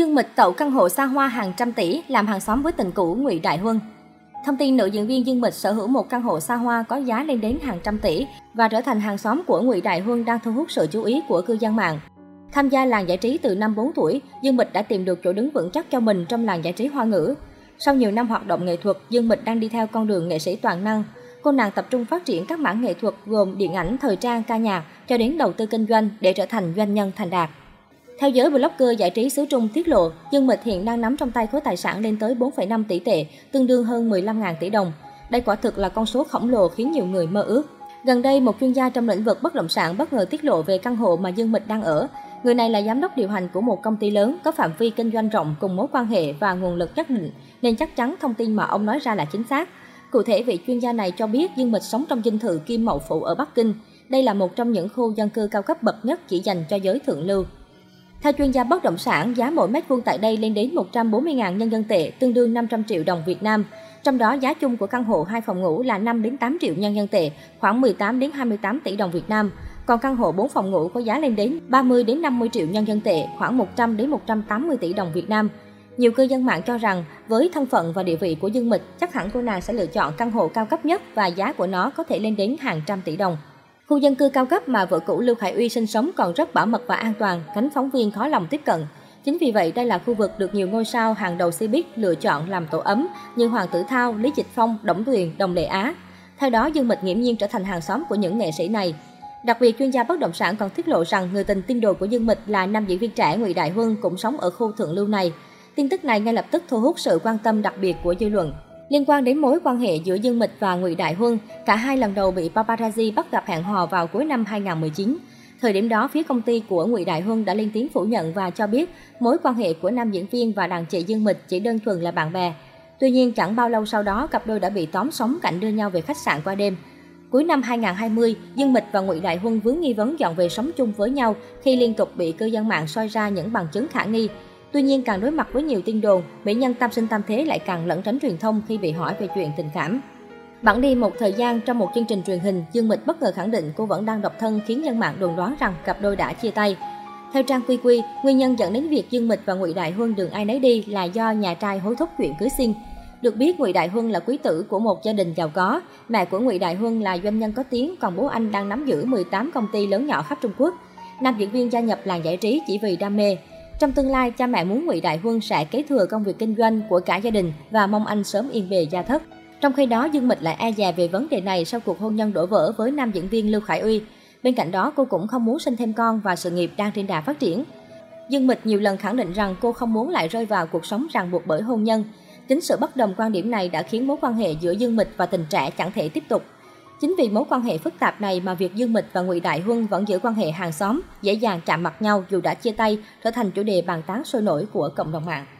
Dương Mịch tậu căn hộ xa hoa hàng trăm tỷ làm hàng xóm với tình cũ Ngụy Đại Huân. Thông tin nữ diễn viên Dương Mịch sở hữu một căn hộ xa hoa có giá lên đến hàng trăm tỷ và trở thành hàng xóm của Ngụy Đại Huân đang thu hút sự chú ý của cư dân mạng. Tham gia làng giải trí từ năm 4 tuổi, Dương Mịch đã tìm được chỗ đứng vững chắc cho mình trong làng giải trí Hoa ngữ. Sau nhiều năm hoạt động nghệ thuật, Dương Mịch đang đi theo con đường nghệ sĩ toàn năng. Cô nàng tập trung phát triển các mảng nghệ thuật gồm điện ảnh, thời trang, ca nhạc cho đến đầu tư kinh doanh để trở thành doanh nhân thành đạt. Theo giới blogger giải trí xứ Trung tiết lộ, Dương Mịch hiện đang nắm trong tay khối tài sản lên tới 4,5 tỷ tệ, tương đương hơn 15.000 tỷ đồng. Đây quả thực là con số khổng lồ khiến nhiều người mơ ước. Gần đây, một chuyên gia trong lĩnh vực bất động sản bất ngờ tiết lộ về căn hộ mà Dương Mịch đang ở. Người này là giám đốc điều hành của một công ty lớn có phạm vi kinh doanh rộng cùng mối quan hệ và nguồn lực nhất định, nên chắc chắn thông tin mà ông nói ra là chính xác. Cụ thể, vị chuyên gia này cho biết Dương Mịch sống trong dinh thự Kim Mậu Phủ ở Bắc Kinh. Đây là một trong những khu dân cư cao cấp bậc nhất chỉ dành cho giới thượng lưu. Theo chuyên gia bất động sản, giá mỗi mét vuông tại đây lên đến 140.000 nhân dân tệ, tương đương 500 triệu đồng Việt Nam. Trong đó, giá chung của căn hộ 2 phòng ngủ là 5 đến 8 triệu nhân dân tệ, khoảng 18 đến 28 tỷ đồng Việt Nam. Còn căn hộ 4 phòng ngủ có giá lên đến 30 đến 50 triệu nhân dân tệ, khoảng 100 đến 180 tỷ đồng Việt Nam. Nhiều cư dân mạng cho rằng, với thân phận và địa vị của Dương Mịch, chắc hẳn cô nàng sẽ lựa chọn căn hộ cao cấp nhất và giá của nó có thể lên đến hàng trăm tỷ đồng. Khu dân cư cao cấp mà vợ cũ Lưu Khải Uy sinh sống còn rất bảo mật và an toàn, cánh phóng viên khó lòng tiếp cận. Chính vì vậy, đây là khu vực được nhiều ngôi sao hàng đầu Cbiz lựa chọn làm tổ ấm như Hoàng Tử Thao, Lý Dịch Phong, Đổng Tuyền, Đồng Lệ Á. Theo đó, Dương Mịch nghiễm nhiên trở thành hàng xóm của những nghệ sĩ này. Đặc biệt, chuyên gia bất động sản còn tiết lộ rằng người tình tin đồn của Dương Mịch là nam diễn viên trẻ Ngụy Đại Huân cũng sống ở khu thượng lưu này. Tin tức này ngay lập tức thu hút sự quan tâm đặc biệt của dư luận. Liên quan đến mối quan hệ giữa Dương Mịch và Ngụy Đại Huân, cả hai lần đầu bị paparazzi bắt gặp hẹn hò vào cuối năm 2019. Thời điểm đó, phía công ty của Ngụy Đại Huân đã lên tiếng phủ nhận và cho biết mối quan hệ của nam diễn viên và đàn chị Dương Mịch chỉ đơn thuần là bạn bè. Tuy nhiên, chẳng bao lâu sau đó, cặp đôi đã bị tóm sóng cảnh đưa nhau về khách sạn qua đêm. Cuối năm 2020, Dương Mịch và Ngụy Đại Huân vướng nghi vấn dọn về sống chung với nhau khi liên tục bị cư dân mạng soi ra những bằng chứng khả nghi. Tuy nhiên, càng đối mặt với nhiều tin đồn, mỹ nhân tam sinh tam thế lại càng lẩn tránh truyền thông khi bị hỏi về chuyện tình cảm. Bẵng đi một thời gian trong một chương trình truyền hình, Dương Mịch bất ngờ khẳng định cô vẫn đang độc thân khiến dân mạng đồn đoán rằng cặp đôi đã chia tay. Theo trang Cbiz, nguyên nhân dẫn đến việc Dương Mịch và Ngụy Đại Huân đường ai nấy đi là do nhà trai hối thúc chuyện cưới xin. Được biết, Ngụy Đại Huân là quý tử của một gia đình giàu có. Mẹ của Ngụy Đại Huân là doanh nhân có tiếng, còn bố anh đang nắm giữ 18 công ty lớn nhỏ khắp Trung Quốc. Nam diễn viên gia nhập làng giải trí chỉ vì đam mê. Trong tương lai, cha mẹ muốn Ngụy Đại Huân sẽ kế thừa công việc kinh doanh của cả gia đình và mong anh sớm yên bề gia thất. Trong khi đó, Dương Mịch lại e dè về vấn đề này sau cuộc hôn nhân đổ vỡ với nam diễn viên Lưu Khải Uy. Bên cạnh đó, cô cũng không muốn sinh thêm con và sự nghiệp đang trên đà phát triển. Dương Mịch nhiều lần khẳng định rằng cô không muốn lại rơi vào cuộc sống ràng buộc bởi hôn nhân. Chính sự bất đồng quan điểm này đã khiến mối quan hệ giữa Dương Mịch và tình trẻ chẳng thể tiếp tục. Chính vì mối quan hệ phức tạp này mà việc Dương Mịch và Ngụy Đại Huân vẫn giữ quan hệ hàng xóm, dễ dàng chạm mặt nhau dù đã chia tay, trở thành chủ đề bàn tán sôi nổi của cộng đồng mạng.